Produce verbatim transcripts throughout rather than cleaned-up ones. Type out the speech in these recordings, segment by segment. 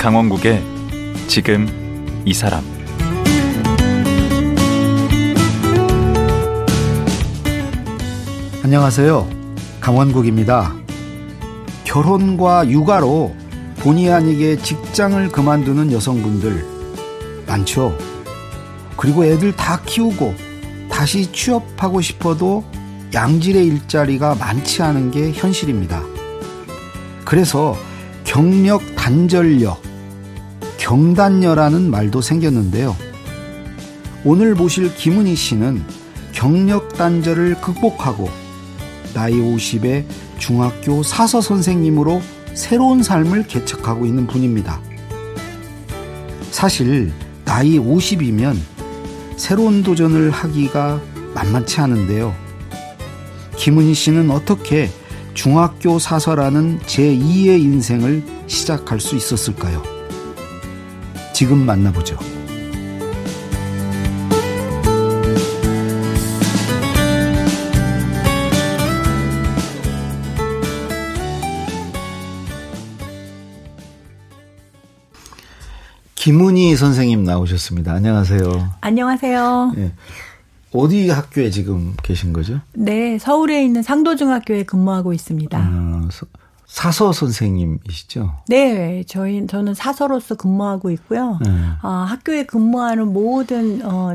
강원국의 지금 이 사람. 안녕하세요. 강원국입니다. 결혼과 육아로 본의 아니게 직장을 그만두는 여성분들 많죠. 그리고 애들 다 키우고 다시 취업하고 싶어도 양질의 일자리가 많지 않은 게 현실입니다. 그래서 경력 단절녀, 경단녀라는 말도 생겼는데요. 오늘 보실 김은희 씨는 경력 단절을 극복하고 나이 오십에 중학교 사서 선생님으로 새로운 삶을 개척하고 있는 분입니다. 사실 나이 오십이면 새로운 도전을 하기가 만만치 않은데요. 김은희 씨는 어떻게 중학교 사서라는 제이의 인생을 시작할 수 있었을까요? 지금 만나보죠. 김은희 선생님 나오셨습니다. 안녕하세요. 안녕하세요. 네. 어디 학교에 지금 계신 거죠? 네, 서울에 있는 상도중학교에 근무하고 있습니다. 아, 서, 사서 선생님이시죠? 네, 저희, 저는 사서로서 근무하고 있고요. 네. 아, 학교에 근무하는 모든 어,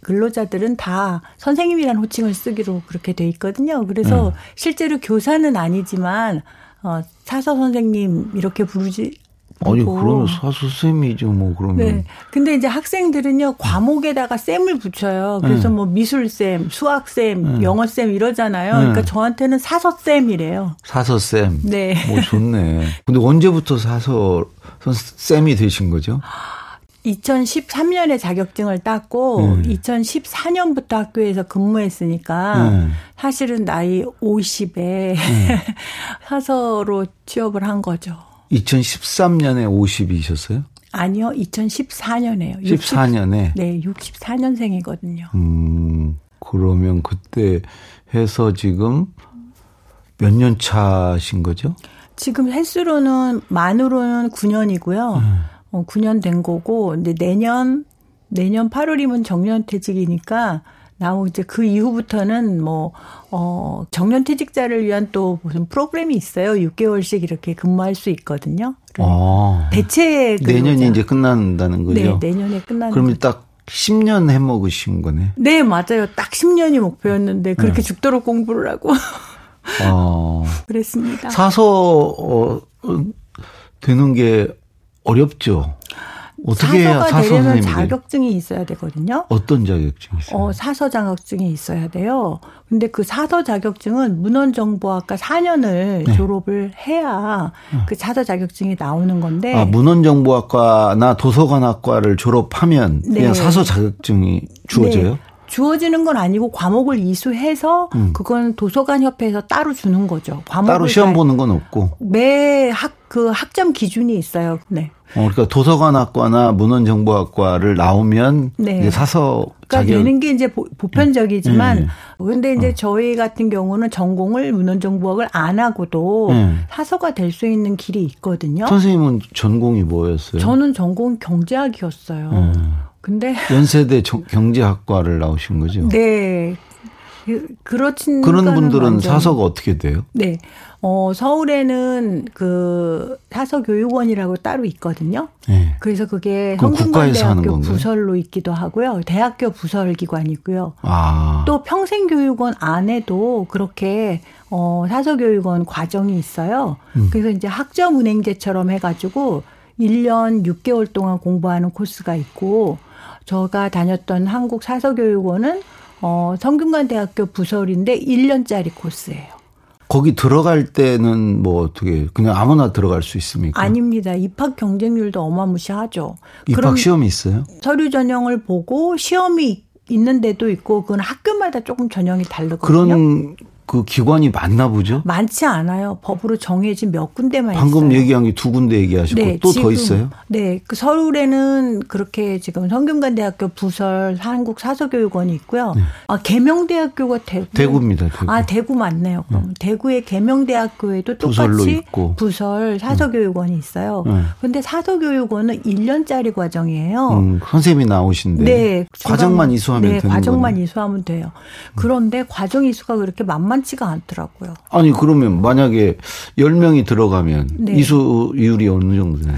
근로자들은 다 선생님이라는 호칭을 쓰기로 그렇게 돼 있거든요. 그래서 네. 실제로 교사는 아니지만 어, 사서 선생님 이렇게 부르지 아니, 그러면 사수쌤이죠, 뭐, 그러면. 네. 근데 이제 학생들은요, 과목에다가 쌤을 붙여요. 그래서 네. 뭐 미술쌤, 수학쌤, 네. 영어쌤 이러잖아요. 네. 그러니까 저한테는 사서쌤이래요. 사서쌤? 네. 뭐 좋네. 근데 언제부터 사서쌤이 되신 거죠? 이천십삼 년에 자격증을 땄고, 네. 이천십사 년부터 학교에서 근무했으니까, 네. 사실은 나이 오십에 네. 사서로 취업을 한 거죠. 이천십삼 년에 오십이셨어요? 아니요, 이천십사 년에요. 십사 년에? 육십, 네, 육십사 년생이거든요. 음, 그러면 그때 해서 지금 몇 년 차신 거죠? 지금 횟수로는, 만으로는 구 년이고요. 음. 어, 구 년 된 거고, 근데 내년, 내년 팔월이면 정년퇴직이니까, 나오 이제 그 이후부터는 뭐 어 정년퇴직자를 위한 또 무슨 프로그램이 있어요. 육 개월씩 이렇게 근무할 수 있거든요. 아, 대체 내년이 이제 끝난다는 거죠. 네, 내년에 끝나는. 그러면 딱 십 년 해먹으신 거네. 네, 맞아요. 딱 십 년이 목표였는데 그렇게 네. 죽도록 공부를 하고 아, 그랬습니다. 사서 어, 되는 게 어렵죠. 어떻게 해야 사서가 되려면 자격증이 있어야 되거든요. 어떤 자격증이 있어요? 어, 사서 자격증이 있어야 돼요. 근데 그 사서 자격증은 문헌정보학과 사 년을 네. 졸업을 해야 그 사서 자격증이 나오는 건데. 아, 문헌정보학과나 도서관학과를 졸업하면 네. 그냥 사서 자격증이 주어져요? 네. 주어지는 건 아니고 과목을 이수해서 음. 그건 도서관협회에서 따로 주는 거죠. 과목을 따로 시험 보는 건 없고. 매 학, 그 학점 기준이 있어요. 네. 어, 그러니까 도서관학과나 문헌정보학과를 나오면 네. 이제 사서 자격. 그러니까 되는 게 이제 보편적이지만 음. 근데 이제 음. 저희 같은 경우는 전공을 문헌정보학을 안 하고도 음. 사서가 될 수 있는 길이 있거든요. 선생님은 전공이 뭐였어요? 저는 전공 경제학이었어요. 음. 근데 연세대 경제학과를 나오신 거죠? 네. 그렇진 그런 분들은 완전. 사서가 어떻게 돼요? 네. 어, 서울에는 그 사서교육원이라고 따로 있거든요. 네. 그래서 그게 성균관대학교 부설로 있기도 하고요. 대학교 부설기관이고요. 아. 또 평생교육원 안에도 그렇게 어, 사서교육원 과정이 있어요. 음. 그래서 이제 학점은행제처럼 해가지고 일 년 육 개월 동안 공부하는 코스가 있고 제가 다녔던 한국사서교육원은 어, 성균관대학교 부설인데 일 년짜리 코스예요. 거기 들어갈 때는 뭐 어떻게 그냥 아무나 들어갈 수 있습니까? 아닙니다. 입학 경쟁률도 어마무시하죠. 입학 시험이 있어요? 서류 전형을 보고 시험이 있는 데도 있고 그건 학교마다 조금 전형이 다르거든요. 그런 그 기관이 많나 보죠? 많지 않아요. 법으로 정해진 몇 군데만 방금 있어요. 방금 얘기한 게 두 군데 얘기하시고 네, 또 더 있어요? 네. 그 서울에는 그렇게 지금 성균관대학교 부설 한국사서교육원이 있고요. 네. 아, 개명대학교가 대구. 대구입니다. 대구. 아, 대구 맞네요. 네. 대구의 개명대학교에도 똑같이 있고. 부설 사서교육원이 네. 있어요. 그런데 네. 사서교육원은 일 년짜리 과정이에요. 음, 선생님이 나오신데. 네. 과정만 이수하면 네, 되는 거예요. 과정만 거네. 이수하면 돼요. 그런데 음. 과정 이수가 그렇게 만만 많지가 않더라고요. 아니 그러면 만약에 열 명이 들어가면 네. 이수율이 어느 정도 되나요?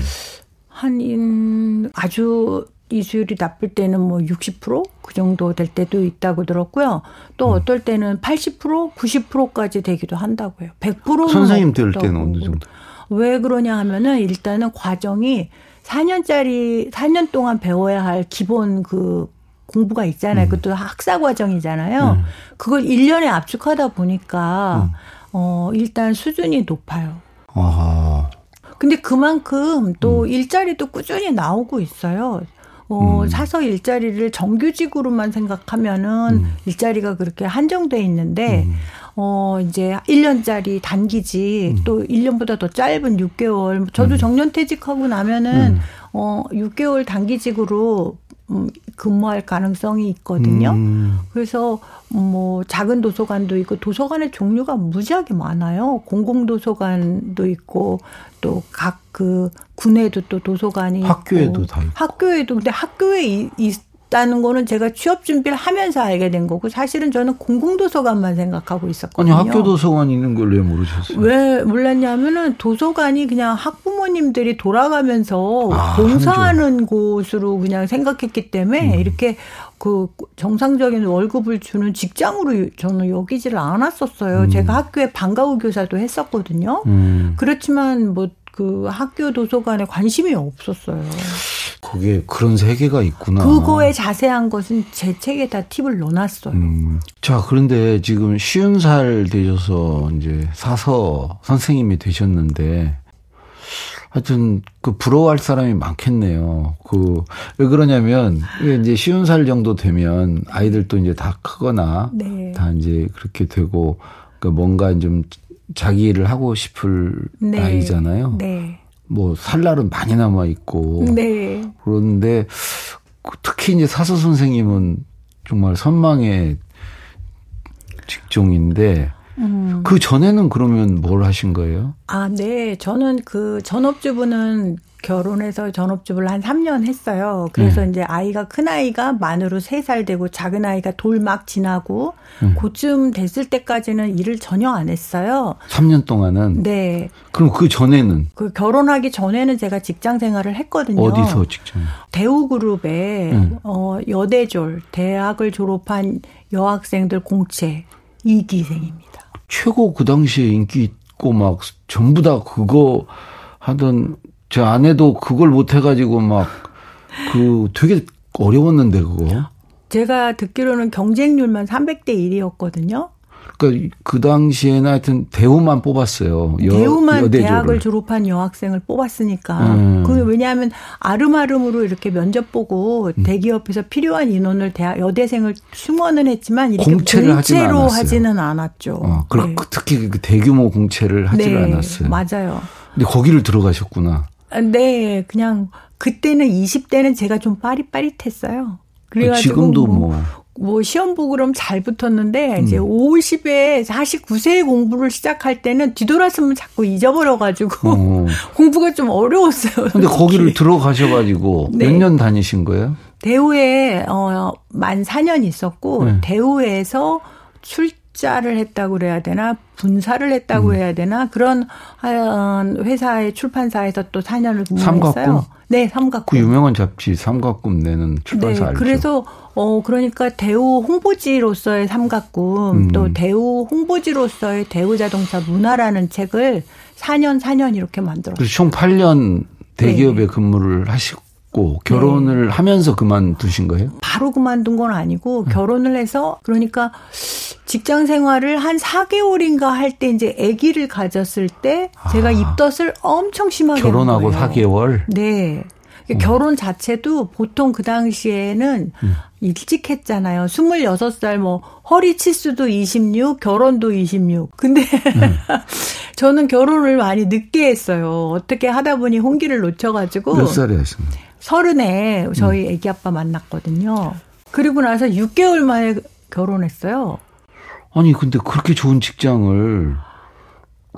한 음, 아주 이수율이 나쁠 때는 뭐 육십 퍼센트 그 정도 될 때도 있다고 들었고요. 또 어떨 때는 팔십 퍼센트 구십 퍼센트까지 되기도 한다고요. 백 퍼센트는 선생님 될 때는 어느 정도? 왜 그러냐 하면은 일단은 과정이 사 년짜리 사 년 동안 배워야 할 기본 그 공부가 있잖아요. 음. 그것도 학사 과정이잖아요. 음. 그걸 일 년에 압축하다 보니까 음. 어, 일단 수준이 높아요. 아하. 근데 그만큼 또 음. 일자리도 꾸준히 나오고 있어요. 어, 음. 사서 일자리를 정규직으로만 생각하면은 음. 일자리가 그렇게 한정돼 있는데 음. 어, 이제 일 년짜리 단기직 음. 또 일 년보다 더 짧은 육 개월 저도 음. 정년퇴직하고 나면은 음. 어, 육 개월 단기직으로 근무할 가능성이 있거든요. 음. 그래서 뭐 작은 도서관도 있고 도서관의 종류가 무지하게 많아요. 공공도서관도 있고 또 각 그 군에도 또 도서관이 학교에도 있고. 다 있고. 학교에도 근데 학교에 이, 있다는 거는 제가 취업 준비를 하면서 알게 된 거고 사실은 저는 공공도서관만 생각하고 있었거든요. 아니 학교 도서관 있는 걸 왜 모르셨어요? 왜 몰랐냐면은 도서관이 그냥 학부모님들이 돌아가면서 아, 봉사하는 한조. 곳으로 그냥 생각했기 때문에 음. 이렇게 그 정상적인 월급을 주는 직장으로 저는 여기지를 않았었어요. 음. 제가 학교에 방과후 교사도 했었거든요. 음. 그렇지만 뭐 그 학교 도서관에 관심이 없었어요. 거기에 그런 세계가 있구나. 그거에 자세한 것은 제 책에 다 팁을 넣어놨어요. 음. 자, 그런데 지금 쉬운 살 되셔서 이제 사서 선생님이 되셨는데 하여튼 그 부러워할 사람이 많겠네요. 그 왜 그러냐면 이제 쉬운 살 정도 되면 아이들도 이제 다 크거나 네. 다 이제 그렇게 되고 그러니까 뭔가 좀 자기 일을 하고 싶을 네. 나이잖아요. 네. 뭐 살 날은 많이 남아 있고 네. 그런데 특히 이제 사서 선생님은 정말 선망의 직종인데 음. 그 전에는 그러면 뭘 하신 거예요? 아, 네, 저는 그 전업주부는 결혼해서 전업주부를 한 삼 년 했어요. 그래서 네. 이제 아이가 큰 아이가 만으로 세 살 되고 작은 아이가 돌 막 지나고 네. 그쯤 됐을 때까지는 일을 전혀 안 했어요. 삼 년 동안은? 네. 그럼 그 전에는? 그 결혼하기 전에는 제가 직장 생활을 했거든요. 어디서 직장? 대우그룹에 네. 어, 여대졸 대학을 졸업한 여학생들 공채 이기생입니다. 최고 그 당시에 인기 있고 막 전부 다 그거 하던. 제 아내도 그걸 못해가지고 막 그 되게 어려웠는데 그거. 제가 듣기로는 경쟁률만 삼백 대 일이었거든요. 그러니까 그 당시에는 하여튼 대우만 뽑았어요. 여, 대우만 여대조를. 대학을 졸업한 여학생을 뽑았으니까. 음. 그 왜냐하면 아름아름으로 이렇게 면접 보고 대기업에서 필요한 인원을 대학 여대생을 충원은 했지만 이렇게 공채를 공채로 하지는 않았죠. 어, 네. 특히 그 대규모 공채를 하지 네, 않았어요. 맞아요. 근데 거기를 들어가셨구나. 네, 그냥 그때는 이십 대는 제가 좀 빠릿빠릿했어요. 그래가지고 지금도 뭐. 뭐. 뭐 시험 보고 그럼 잘 붙었는데 음. 이제 오십에 사십구 세에 공부를 시작할 때는 뒤돌았으면 자꾸 잊어버려가지고 어. 공부가 좀 어려웠어요. 근데 거기를 들어가셔가지고 네. 몇 년 다니신 거예요? 대우에 어, 만 사 년 있었고 네. 대우에서 출자를 했다고 그래야 되나 분사를 했다고 음. 해야 되나 그런 회사의 출판사에서 또 사 년을 근무했어요. 삼각꿈? 네, 삼각꿈. 그 유명한 잡지 삼각꿈 내는 출판사 네, 알죠? 그래서 어 그러니까 대우 홍보지로서의 삼각꿈 음. 또 대우 홍보지로서의 대우자동차 문화라는 책을 사 년 사 년 이렇게 만들었어요. 총 팔 년 대기업에 네. 근무를 하시고. 결혼을 네. 하면서 그만두신 거예요? 바로 그만둔 건 아니고 결혼을 해서 그러니까 직장 생활을 한 사 개월인가 할 때 이제 아기를 가졌을 때 아. 제가 입덧을 엄청 심하게 결혼하고 사 개월? 네. 어. 결혼 자체도 보통 그 당시에는 음. 일찍 했잖아요. 스물여섯 살 뭐 허리 치수도 이십육, 결혼도 이십육. 근데 음. 저는 결혼을 많이 늦게 했어요. 어떻게 하다 보니 홍기를 놓쳐가지고. 몇 살에 하셨나요? 서른에 저희 아기 아빠 만났거든요. 그리고 나서 육 개월 만에 결혼했어요. 아니 근데 그렇게 좋은 직장을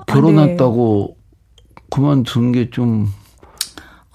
결혼했다고 아, 네. 그만둔 게 좀.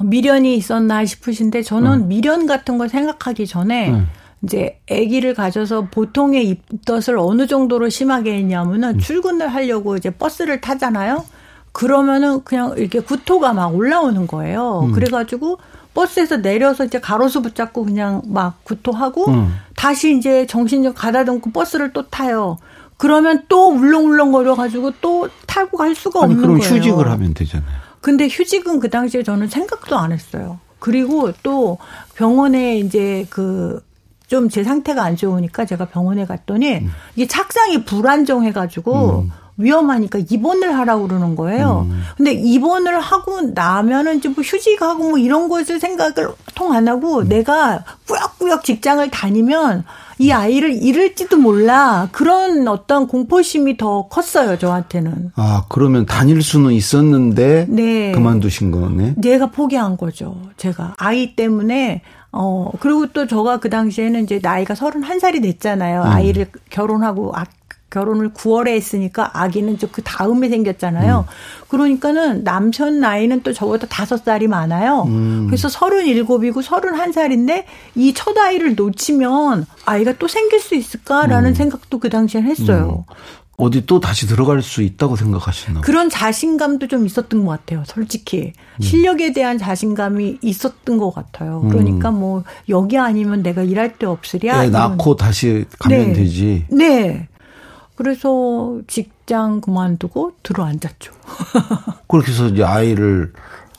미련이 있었나 싶으신데 저는 응. 미련 같은 걸 생각하기 전에 응. 이제 아기를 가져서 보통의 입덧을 어느 정도로 심하게 했냐면은 응. 출근을 하려고 이제 버스를 타잖아요. 그러면은 그냥 이렇게 구토가 막 올라오는 거예요. 응. 그래가지고 버스에서 내려서 이제 가로수 붙잡고 그냥 막 구토하고 응. 다시 이제 정신 좀 가다듬고 버스를 또 타요. 그러면 또 울렁울렁거려가지고 또 타고 갈 수가 아니, 없는 그럼 거예요. 그럼 휴직을 하면 되잖아요. 근데 휴직은 그 당시에 저는 생각도 안 했어요. 그리고 또 병원에 이제 그 좀 제 상태가 안 좋으니까 제가 병원에 갔더니 음. 이게 착상이 불안정해가지고 음. 위험하니까 입원을 하라고 그러는 거예요. 음. 근데 입원을 하고 나면은 이제 뭐 휴직하고 뭐 이런 것을 생각을 통 안 하고 음. 내가 꾸역꾸역 직장을 다니면 이 아이를 잃을지도 몰라. 그런 어떤 공포심이 더 컸어요, 저한테는. 아, 그러면 다닐 수는 있었는데 네. 그만두신 거네. 내가 포기한 거죠, 제가. 아이 때문에. 어, 그리고 또 제가 그 당시에는 이제 나이가 서른한 살이 됐잖아요. 음. 아이를 결혼하고 아, 결혼을 구월에 했으니까 아기는 그 다음에 생겼잖아요. 음. 그러니까는 남편 나이는 또 저보다 다섯 살이 많아요. 음. 그래서 서른일곱이고 서른한 살인데 이 첫 아이를 놓치면 아이가 또 생길 수 있을까라는 음. 생각도 그 당시에 했어요. 음. 어디 또 다시 들어갈 수 있다고 생각하시나? 그런 자신감도 좀 있었던 것 같아요. 솔직히. 실력에 대한 자신감이 있었던 것 같아요. 그러니까 뭐 여기 아니면 내가 일할 데 없으랴. 애 낳고 다시 가면 네. 되지. 네. 그래서 직장 그만두고 들어앉았죠. 그렇게 해서 이제 아이를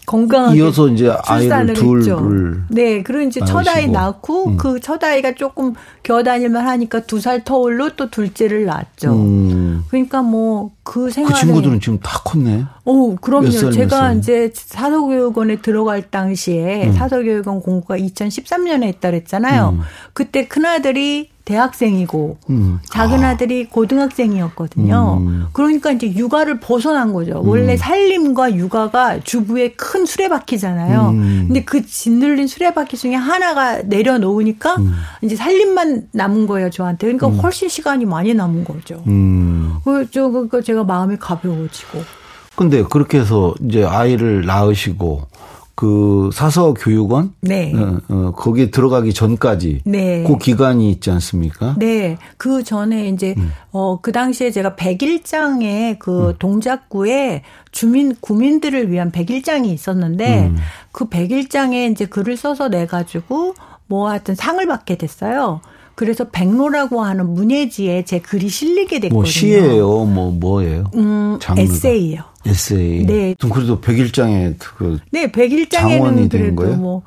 건강하게 이어서 이제 아이를 둘을 네, 그리고 이제 낳으시고. 첫 아이 낳고 음. 그 첫 아이가 조금 겨다닐만 하니까 두 살 터울로 또 둘째를 낳았죠. 음. 그러니까 뭐 그 생활에 그 친구들은 지금 다 컸네. 오, 그럼요. 몇 살, 제가 몇 이제 사서교육원에 들어갈 당시에 음. 사서교육원 공고가 이천십삼 년에 했다 그랬잖아요. 음. 그때 큰 아들이 대학생이고 음. 작은 아. 아들이 고등학생이었거든요. 음. 그러니까 이제 육아를 벗어난 거죠. 음. 원래 살림과 육아가 주부의 큰 수레바퀴잖아요. 음. 근데 그 짓눌린 수레바퀴 중에 하나가 내려놓으니까 음. 이제 살림만 남은 거예요, 저한테. 그러니까 음. 훨씬 시간이 많이 남은 거죠. 음. 그러니까 제가 마음이 가벼워지고. 근데 그렇게 해서 이제 아이를 낳으시고 그 사서교육원 네. 어, 어, 거기에 들어가기 전까지 네. 그 기간이 있지 않습니까? 네. 그 전에 이제 음. 어, 그 당시에 제가 백일장에 그 음. 동작구에 주민 구민들을 위한 백일장이 있었는데 음. 그 백일장에 이제 글을 써서 내 가지고 뭐 하여튼 상을 받게 됐어요. 그래서 백로라고 하는 문예지에 제 글이 실리게 됐거든요. 뭐 시예요? 뭐 뭐예요? 음, 에세이요. 에세이. 네. 그럼 그래도 백일장에 그 네, 백일장에는 그래도 거예요? 뭐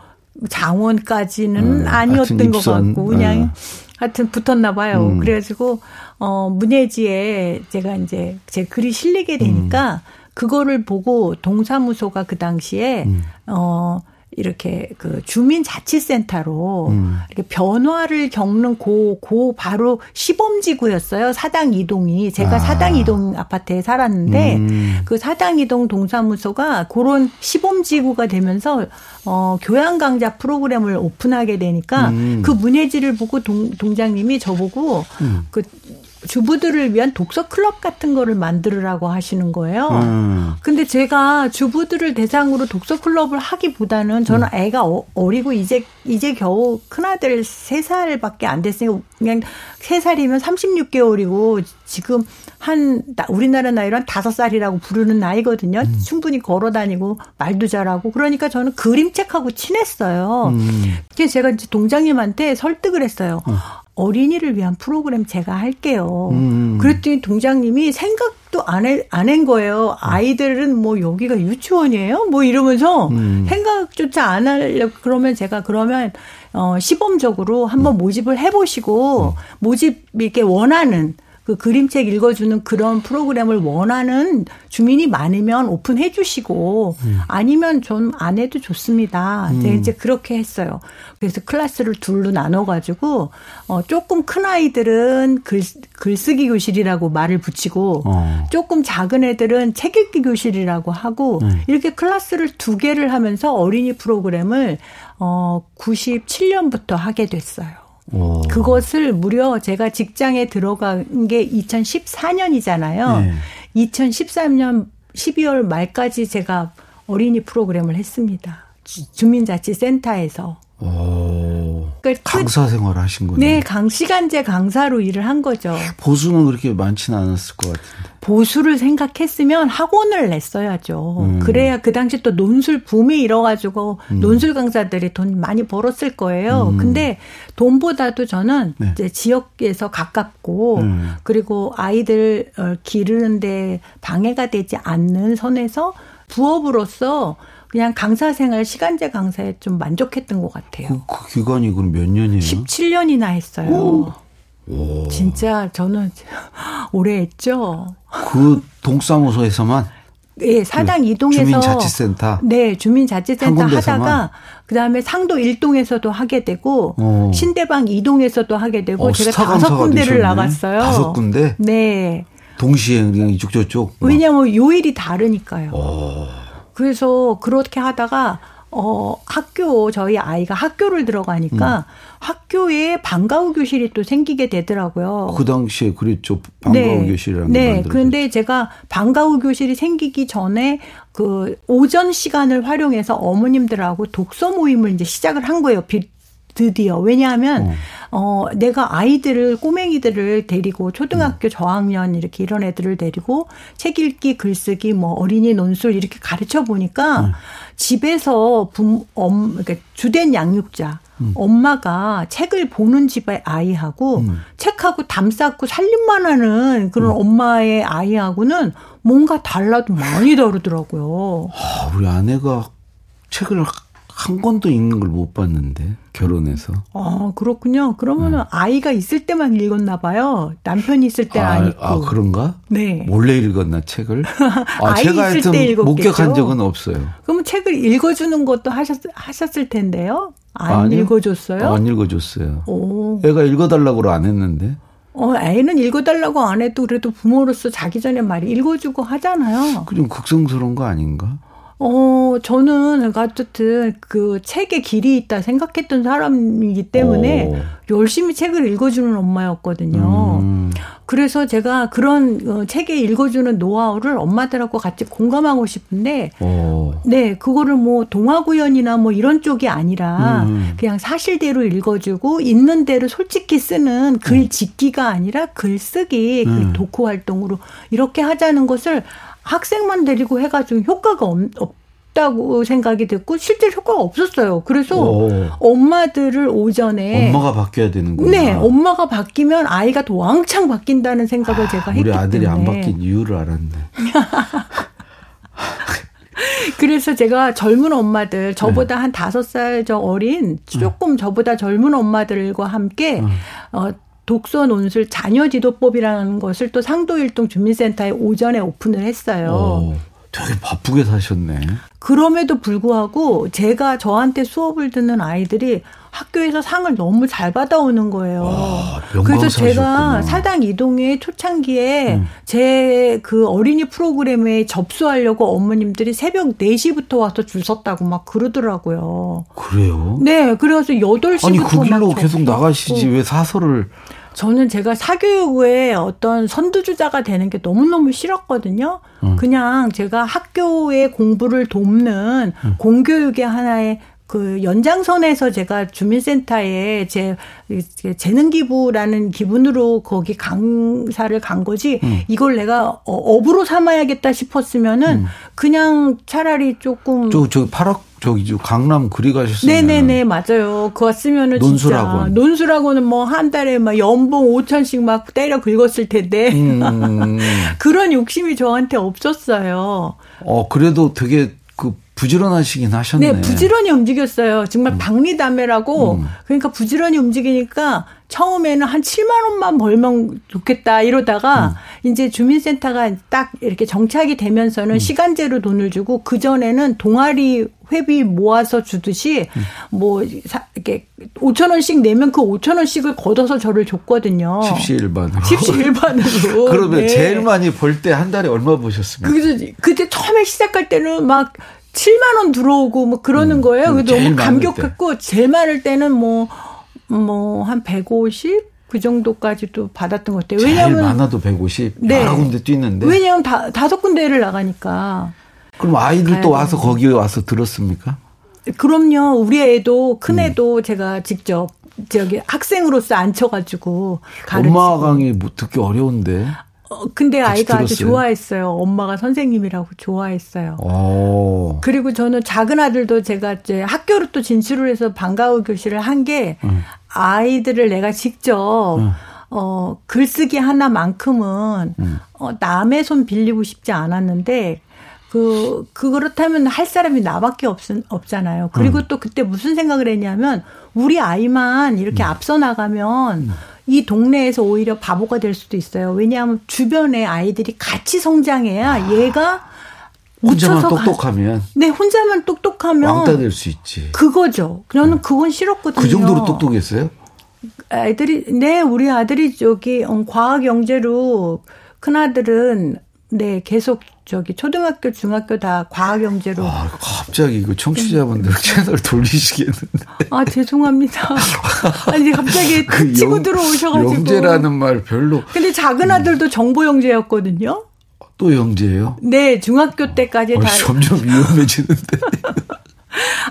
장원까지는 음, 아니었던 것 같고 그냥 음. 하여튼 붙었나 봐요. 음. 그래가지고 어 문예지에 제가 이제 제 글이 실리게 되니까 음. 그거를 보고 동사무소가 그 당시에 음. 어. 이렇게 그 주민자치센터로 음. 이렇게 변화를 겪는 고, 고 바로 시범지구였어요. 사당 이동이. 제가 아. 사당 이동 아파트에 살았는데 음. 그 사당 이동 동사무소가 그런 시범지구가 되면서 어, 교양강좌 프로그램을 오픈하게 되니까 음. 그 문예지를 보고 동, 동장님이 저보고 음. 그 주부들을 위한 독서 클럽 같은 거를 만들으라고 하시는 거예요. 음. 근데 제가 주부들을 대상으로 독서 클럽을 하기보다는 저는 음. 애가 어리고 이제 이제 겨우 큰아들 세 살밖에 안 됐으니까 그냥 세 살이면 삼십육 개월이고 지금 한 우리나라 나이로 한 다섯 살이라고 부르는 나이거든요. 음. 충분히 걸어다니고 말도 잘하고 그러니까 저는 그림책하고 친했어요. 음. 그래서 제가 이제 동장님한테 설득을 했어요. 음. 어린이를 위한 프로그램 제가 할게요. 음. 그랬더니 동장님이 생각도 안 해, 안 한 거예요. 아이들은 뭐 여기가 유치원이에요? 뭐 이러면서 음. 생각조차 안 하려고 그러면 제가 그러면 어, 시범적으로 한번 음. 모집을 해보시고 음. 모집 이렇게 원하는 그 그림책 읽어주는 그런 프로그램을 원하는 주민이 많으면 오픈해 주시고 음. 아니면 전 안 해도 좋습니다. 음. 제가 이제 그렇게 했어요. 그래서 클래스를 둘로 나눠가지고 어, 조금 큰 아이들은 글, 글쓰기 교실이라고 말을 붙이고 어. 조금 작은 애들은 책 읽기 교실이라고 하고 음. 이렇게 클래스를 두 개를 하면서 어린이 프로그램을 어, 구십칠 년부터 하게 됐어요. 오. 그것을 무려 제가 직장에 들어간 게 이천십사 년이잖아요. 네. 이천십삼 년 십이월 말까지 제가 어린이 프로그램을 했습니다. 주민자치센터에서. 오. 그러니까 강사 그, 생활을 하신 거네요. 네, 강, 시간제 강사로 일을 한 거죠. 보수는 그렇게 많지는 않았을 것 같은데. 보수를 생각했으면 학원을 냈어야죠. 음. 그래야 그 당시 또 논술 붐이 일어가지고 음. 논술 강사들이 돈 많이 벌었을 거예요. 음. 근데 돈보다도 저는 네. 이제 지역에서 가깝고 음. 그리고 아이들 기르는데 방해가 되지 않는 선에서 부업으로서 그냥 강사 생활, 시간제 강사에 좀 만족했던 것 같아요. 그, 그 기간이 그럼 몇 년이에요? 십칠 년이나 했어요. 오. 오. 진짜 저는 오래 했죠. 그 동사무소에서만? 네, 사당 그 이동에서. 주민자치센터? 네, 주민자치센터 하다가 그다음에 상도 일 동에서도 하게 되고 오. 신대방 이 동에서도 하게 되고 오, 제가 다섯 군데를 되셨네. 나갔어요. 다섯 군데? 네. 동시에 그냥 이쪽 저쪽? 왜냐하면 요일이 다르니까요. 오. 그래서 그렇게 하다가 어 학교 저희 아이가 학교를 들어가니까 음. 학교에 방과후 교실이 또 생기게 되더라고요. 그 당시에 그랬죠. 방과후 네. 교실이라는 게 만들어졌죠. 네. 그런데 제가 방과후 교실이 생기기 전에 그 오전 시간을 활용해서 어머님들하고 독서 모임을 이제 시작을 한 거예요. 드디어. 왜냐하면 어. 어, 내가 아이들을 꼬맹이들을 데리고 초등학교 음. 저학년 이렇게 이런 애들을 데리고 책 읽기 글쓰기 뭐 어린이 논술 이렇게 가르쳐 보니까 음. 집에서 부, 엄, 그러니까 주된 양육자 음. 엄마가 책을 보는 집의 아이하고 음. 책하고 담쌓고 살림만 하는 그런 음. 엄마의 아이하고는 뭔가 달라도 많이 다르더라고요. 아, 우리 아내가 책을 한 권도 읽는 걸 못 봤는데 결혼해서. 아 그렇군요. 그러면은 네. 아이가 있을 때만 읽었나 봐요. 남편이 있을 때는 아, 안 읽고. 아 그런가? 네. 몰래 읽었나 책을? 아, 아이 제가 있을 때 읽었겠죠. 목격한 적은 없어요. 그럼 책을 읽어주는 것도 하셨, 하셨을 텐데요. 안 아니요. 읽어줬어요? 안 읽어줬어요. 오. 애가 읽어달라고 안 했는데. 어, 애는 읽어달라고 안 해도 그래도 부모로서 자기 전에 말이 읽어주고 하잖아요. 좀 극성스러운 거 아닌가? 어, 저는, 어쨌든, 그, 책에 길이 있다 생각했던 사람이기 때문에, 오. 열심히 책을 읽어주는 엄마였거든요. 음. 그래서 제가 그런 책에 읽어주는 노하우를 엄마들하고 같이 공감하고 싶은데, 오. 네, 그거를 뭐, 동화구연이나 뭐, 이런 쪽이 아니라, 음. 그냥 사실대로 읽어주고, 있는 대로 솔직히 쓰는 글 짓기가 아니라, 글쓰기, 음. 그 독후 활동으로, 이렇게 하자는 것을, 학생만 데리고 해가지고 효과가 없다고 생각이 됐고 실제 효과가 없었어요. 그래서 오. 엄마들을 오전에 엄마가 바뀌어야 되는구나. 네. 엄마가 바뀌면 아이가 또 왕창 바뀐다는 생각을 아, 제가 했기 때문에. 우리 아들이 안 바뀐 이유를 알았네. 그래서 제가 젊은 엄마들 저보다 네. 한 다섯 살 저 어린 조금 응. 저보다 젊은 엄마들과 함께 응. 어, 독서 논술 자녀 지도법이라는 것을 또 상도 일 동 주민센터에 오전에 오픈을 했어요. 오, 되게 바쁘게 사셨네. 그럼에도 불구하고 제가 저한테 수업을 듣는 아이들이 학교에서 상을 너무 잘 받아오는 거예요. 와, 그래서 사셨구나. 제가 사당 이동의 초창기에 음. 제 그 어린이 프로그램에 접수하려고 어머님들이 새벽 네 시부터 와서 줄 섰다고 막 그러더라고요. 그래요? 네. 그래서 여덟 시부터 아니 그 길로 계속 나가시지 왜 사서를. 저는 제가 사교육의 어떤 선두주자가 되는 게 너무너무 싫었거든요. 음. 그냥 제가 학교의 공부를 돕는 음. 공교육의 하나의 그 연장선에서 제가 주민센터에 제 재능기부라는 기분으로 거기 강사를 간 거지 음. 이걸 내가 업으로 삼아야겠다 싶었으면은 음. 그냥 차라리 조금 저 저 팔억 저기 저 강남 그리 가셨으면 네네네 맞아요. 그거 쓰면은 논술학원. 진짜 논술학원은 뭐 한 달에 막 연봉 오천씩 막 때려 긁었을 텐데 음. 그런 욕심이 저한테 없었어요. 어 그래도 되게 그 부지런하시긴 하셨네. 네, 부지런히 움직였어요. 정말 박리다매라고 음. 그러니까 부지런히 움직이니까 처음에는 한 칠만 원만 벌면 좋겠다 이러다가 음. 이제 주민센터가 딱 이렇게 정착이 되면서는 음. 시간제로 돈을 주고 그전에는 동아리 회비 모아서 주듯이 음. 뭐 사, 이렇게 오천 원씩 내면 그 오천 원씩을 걷어서 저를 줬거든요. 십시일반으로. 십시일반으로. 그러면 네. 제일 많이 벌 때 한 달에 얼마 버셨습니까? 그래서 그때 처음에 시작할 때는 막 칠만 원 들어오고 뭐 그러는 음. 거예요. 음, 너무 감격했고 제일 많을 때는 뭐 뭐, 한 백오십? 그 정도까지도 받았던 것 같아요. 왜냐면. 제일 많아도 백오십? 네. 여러 군데 뛰는데? 왜냐면 다, 다섯 군데를 나가니까. 그럼 아이들 가야죠. 또 와서 거기에 와서 들었습니까? 그럼요. 우리 애도, 큰 애도 음. 제가 직접, 저기 학생으로서 앉혀가지고 가르치고. 엄마 강의 뭐 듣기 어려운데. 어, 근데 아이가 들었어요? 아주 좋아했어요. 엄마가 선생님이라고 좋아했어요. 오. 그리고 저는 작은 아들도 제가 이제 학교로 또 진출을 해서 방과후 교실을 한 게 음. 아이들을 내가 직접 음. 어, 글쓰기 하나만큼은 음. 어, 남의 손 빌리고 싶지 않았는데 그, 그 그렇다면 할 사람이 나밖에 없, 없잖아요. 그리고 음. 또 그때 무슨 생각을 했냐면 우리 아이만 이렇게 음. 앞서 나가면 음. 이 동네에서 오히려 바보가 될 수도 있어요. 왜냐하면 주변에 아이들이 같이 성장해야 아, 얘가 혼자만 똑똑하면. 가, 네. 혼자만 똑똑하면. 왕따 될 수 있지. 그거죠. 저는 네. 그건 싫었거든요. 그 정도로 똑똑했어요? 아이들이 네. 우리 아들이 저기 과학 영재로 큰아들은 네. 계속 저기 초등학교 중학교 다 과학 영재로. 아, 갑자기 이거 청취자분들 네. 채널 돌리시겠는데. 아 죄송합니다. 아니 갑자기 그 치고 영, 들어오셔가지고. 영재라는 말 별로. 근데 작은 아들도 음. 정보 영재였거든요. 또 영재예요? 네 중학교 때까지 어, 다. 점점 위험해지는데.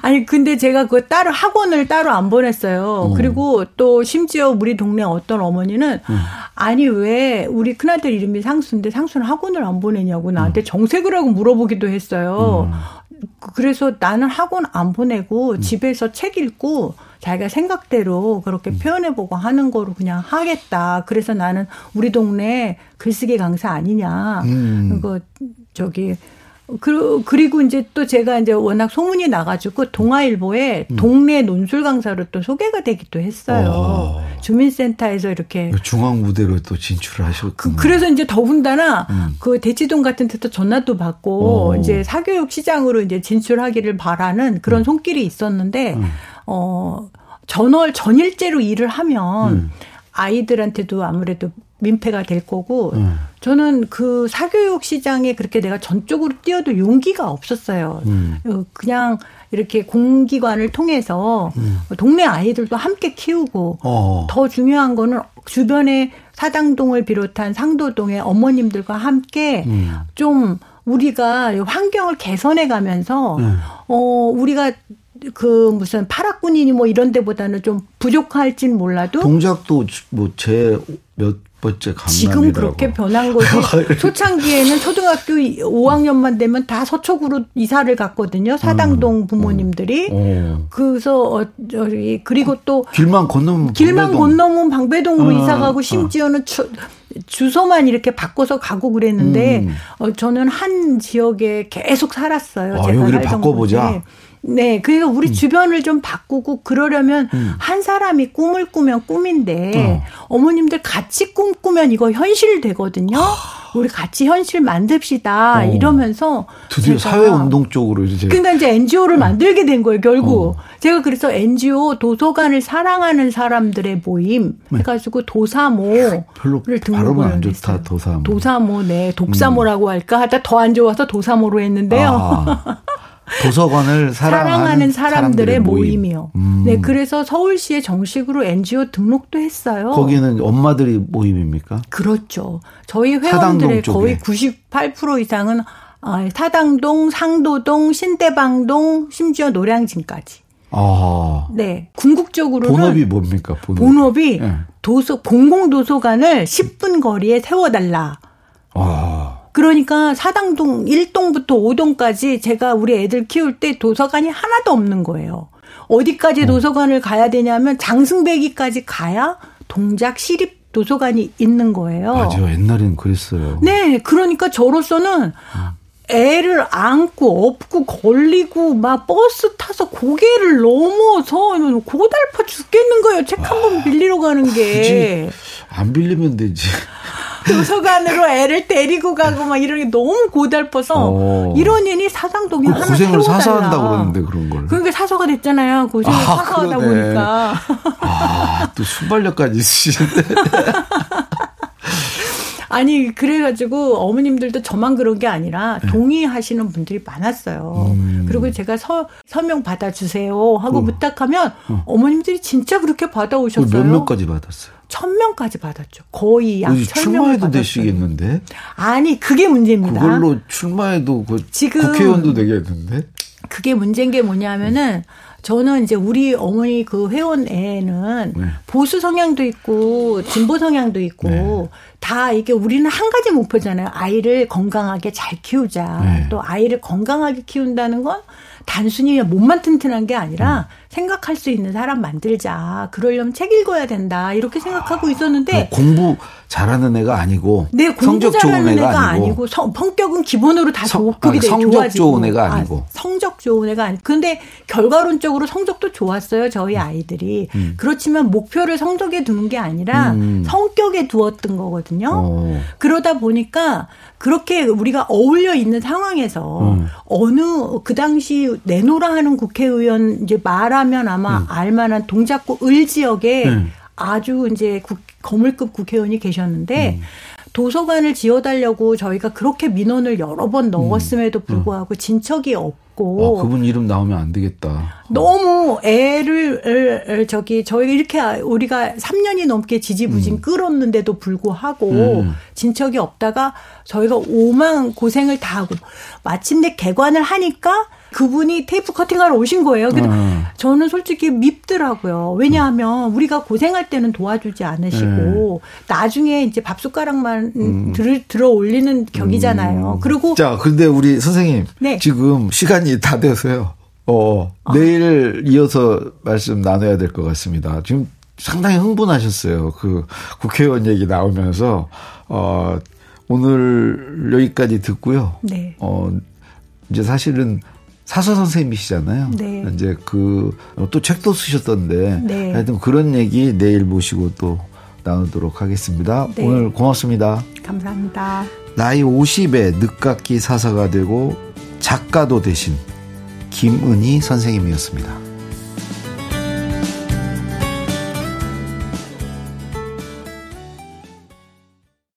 아니 근데 제가 그 따로 학원을 따로 안 보냈어요. 음. 그리고 또 심지어 우리 동네 어떤 어머니는 음. 아니 왜 우리 큰아들 이름이 상수인데 상수는 학원을 안 보내냐고 나한테 음. 정색을 하고 물어보기도 했어요. 음. 그래서 나는 학원 안 보내고 음. 집에서 책 읽고 자기가 생각대로 그렇게 음. 표현해보고 하는 거로 그냥 하겠다. 그래서 나는 우리 동네 글쓰기 강사 아니냐. 음. 그거 저기 그리고 이제 또 제가 이제 워낙 소문이 나가지고 동아일보에 음. 동네 논술 강사로 또 소개가 되기도 했어요. 오. 주민센터에서 이렇게 중앙 무대로 또 진출을 하셨고 그, 그래서 이제 더군다나 음. 그 대치동 같은 데서 전화도 받고 오. 이제 사교육 시장으로 이제 진출하기를 바라는 그런 음. 손길이 있었는데 음. 어 전월 전일제로 일을 하면 음. 아이들한테도 아무래도 민폐가 될 거고 음. 저는 그 사교육 시장에 그렇게 내가 전적으로 뛰어도 용기가 없었어요. 음. 그냥 이렇게 공기관을 통해서 음. 동네 아이들도 함께 키우고 어. 더 중요한 거는 주변에 사당동을 비롯한 상도동의 어머님들과 함께 음. 좀 우리가 환경을 개선해 가면서 음. 어, 우리가 그 무슨 파락군이니 뭐 이런 데보다는 좀 부족할진 몰라도 동작도 뭐 제 몇 번째 감남이라고 지금 그렇게 변한 거지 초창기에는 초등학교 오 학년만 되면 다 서초구로 이사를 갔거든요. 사당동 부모님들이 음. 그래서 어, 저기 그리고 또 길만 건너면 길만 방배동. 건너면 방배동으로 음. 이사 가고 심지어는 추, 주소만 이렇게 바꿔서 가고 그랬는데 음. 어, 저는 한 지역에 계속 살았어요. 아, 제가 여기를 바꿔보자. 곳에. 네, 그래서 우리 음. 주변을 좀 바꾸고 그러려면 음. 한 사람이 꿈을 꾸면 꿈인데 어. 어머님들 같이 꿈 꾸면 이거 현실 되거든요. 우리 같이 현실 만듭시다 어. 이러면서 드디어 사회운동 쪽으로 이제. 근데 이제 엔지오를 어. 만들게 된 거예요. 결국 어. 제가 그래서 엔지오 도서관을 사랑하는 사람들의 모임 네. 해가지고 도사모를 등록을 안 좋다. 도사모. 도사모, 네, 독사모라고 음. 할까 하다 더 안 좋아서 도사모로 했는데요. 아. 도서관을 사랑하는, 사랑하는 사람들의 모임이요. 음. 네, 그래서 서울시에 정식으로 엔지오 등록도 했어요. 거기는 엄마들이 모임입니까? 그렇죠. 저희 회원들의 거의 구십팔 퍼센트 이상은 사당동, 상도동, 신대방동, 심지어 노량진까지. 아. 네, 궁극적으로는 본업이 뭡니까? 본업. 본업이 네. 도서 공공 도서관을 십 분 거리에 세워달라. 아. 그러니까 사당동 일 동부터 오 동까지 제가 우리 애들 키울 때 도서관이 하나도 없는 거예요. 어디까지 어. 도서관을 가야 되냐면 장승배기까지 가야 동작시립도서관이 있는 거예요. 맞아요. 옛날에는 그랬어요. 네. 그러니까 저로서는 애를 안고 업고 걸리고 막 버스 타서 고개를 넘어서 고달파 죽겠는 거예요. 책 한 번 빌리러 가는 게. 안 빌리면 되지. 도서관으로 애를 데리고 가고 막 이런 게 너무 고달퍼서 어. 이런 일이 사당동이 하나 고생을 사서 한다고 그러는데 그런 걸. 그러니까 사서가 됐잖아요. 고생을 아, 사서 그러네. 하다 보니까. 아, 또 순발력까지 있으시는데. 아니 그래가지고 어머님들도 저만 그런 게 아니라 동의하시는 분들이 많았어요. 음. 그리고 제가 서, 서명 받아주세요 하고 어. 부탁하면 어. 어머님들이 진짜 그렇게 받아오셨어요. 몇 명까지 받았어요? 천 명까지 받았죠. 거의 약 천 명을 받았어요. 출마해도 되시겠는데? 아니 그게 문제입니다. 그걸로 출마해도 그 지금 국회의원도 되겠는데? 그게 문제인 게 뭐냐면은 저는 이제 우리 어머니 그 회원에는 네. 보수 성향도 있고 진보 성향도 있고 네. 다 이게 우리는 한 가지 목표잖아요. 아이를 건강하게 잘 키우자. 네. 또 아이를 건강하게 키운다는 건 단순히 몸만 튼튼한 게 아니라 음. 생각할 수 있는 사람 만들자. 그러려면 책 읽어야 된다. 이렇게 생각하고 있었는데. 아, 공부 잘하는 애가 아니고. 네, 공부 잘하는 애가, 애가 아니고. 아니고 성, 성격은 기본으로 다 성, 아니, 성적 좋아지고. 좋은 애가 아니고. 아, 성적 좋은 애가 아니고. 그런데 결과론적으로 성적도 좋았어요. 저희 아이들이. 음. 그렇지만 목표를 성적에 두는 게 아니라 음. 성격에 두었던 거거든요. 오. 그러다 보니까 그렇게 우리가 어울려 있는 상황에서 음. 어느 그 당시 내노라 하는 국회의원 이제 말하면 아마 음. 알만한 동작구 을 지역에 음. 아주 이제 국, 거물급 국회의원이 계셨는데 음. 도서관을 지어달라고 저희가 그렇게 민원을 여러 번 넣었음에도 불구하고 음. 진척이 없고. 아, 그분 이름 나오면 안 되겠다. 너무 애를 저기 저희 이렇게 우리가 삼 년이 넘게 지지부진 음. 끌었는데도 불구하고 음. 진척이 없다가 저희가 오만 고생을 다 하고 마침내 개관을 하니까 그분이 테이프 커팅하러 오신 거예요. 근데 음. 저는 솔직히 밉더라고요. 왜냐하면 우리가 고생할 때는 도와주지 않으시고 음. 나중에 이제 밥숟가락만 음. 들, 들어 올리는 격이잖아요. 음. 그리고 자, 근데 우리 선생님 네. 지금 시간이 다 돼서요. 어, 아. 내일 이어서 말씀 나눠야 될 것 같습니다. 지금 상당히 흥분하셨어요. 그 국회의원 얘기 나오면서 어, 오늘 여기까지 듣고요. 네. 어, 이제 사실은 사서 선생님이시잖아요. 네. 이제 그 또 책도 쓰셨던데 네. 하여튼 그런 얘기 내일 모시고 또 나누도록 하겠습니다. 네. 오늘 고맙습니다. 감사합니다. 나이 오십에 늦깎이 사서가 되고 작가도 되신 김은희 선생님이었습니다.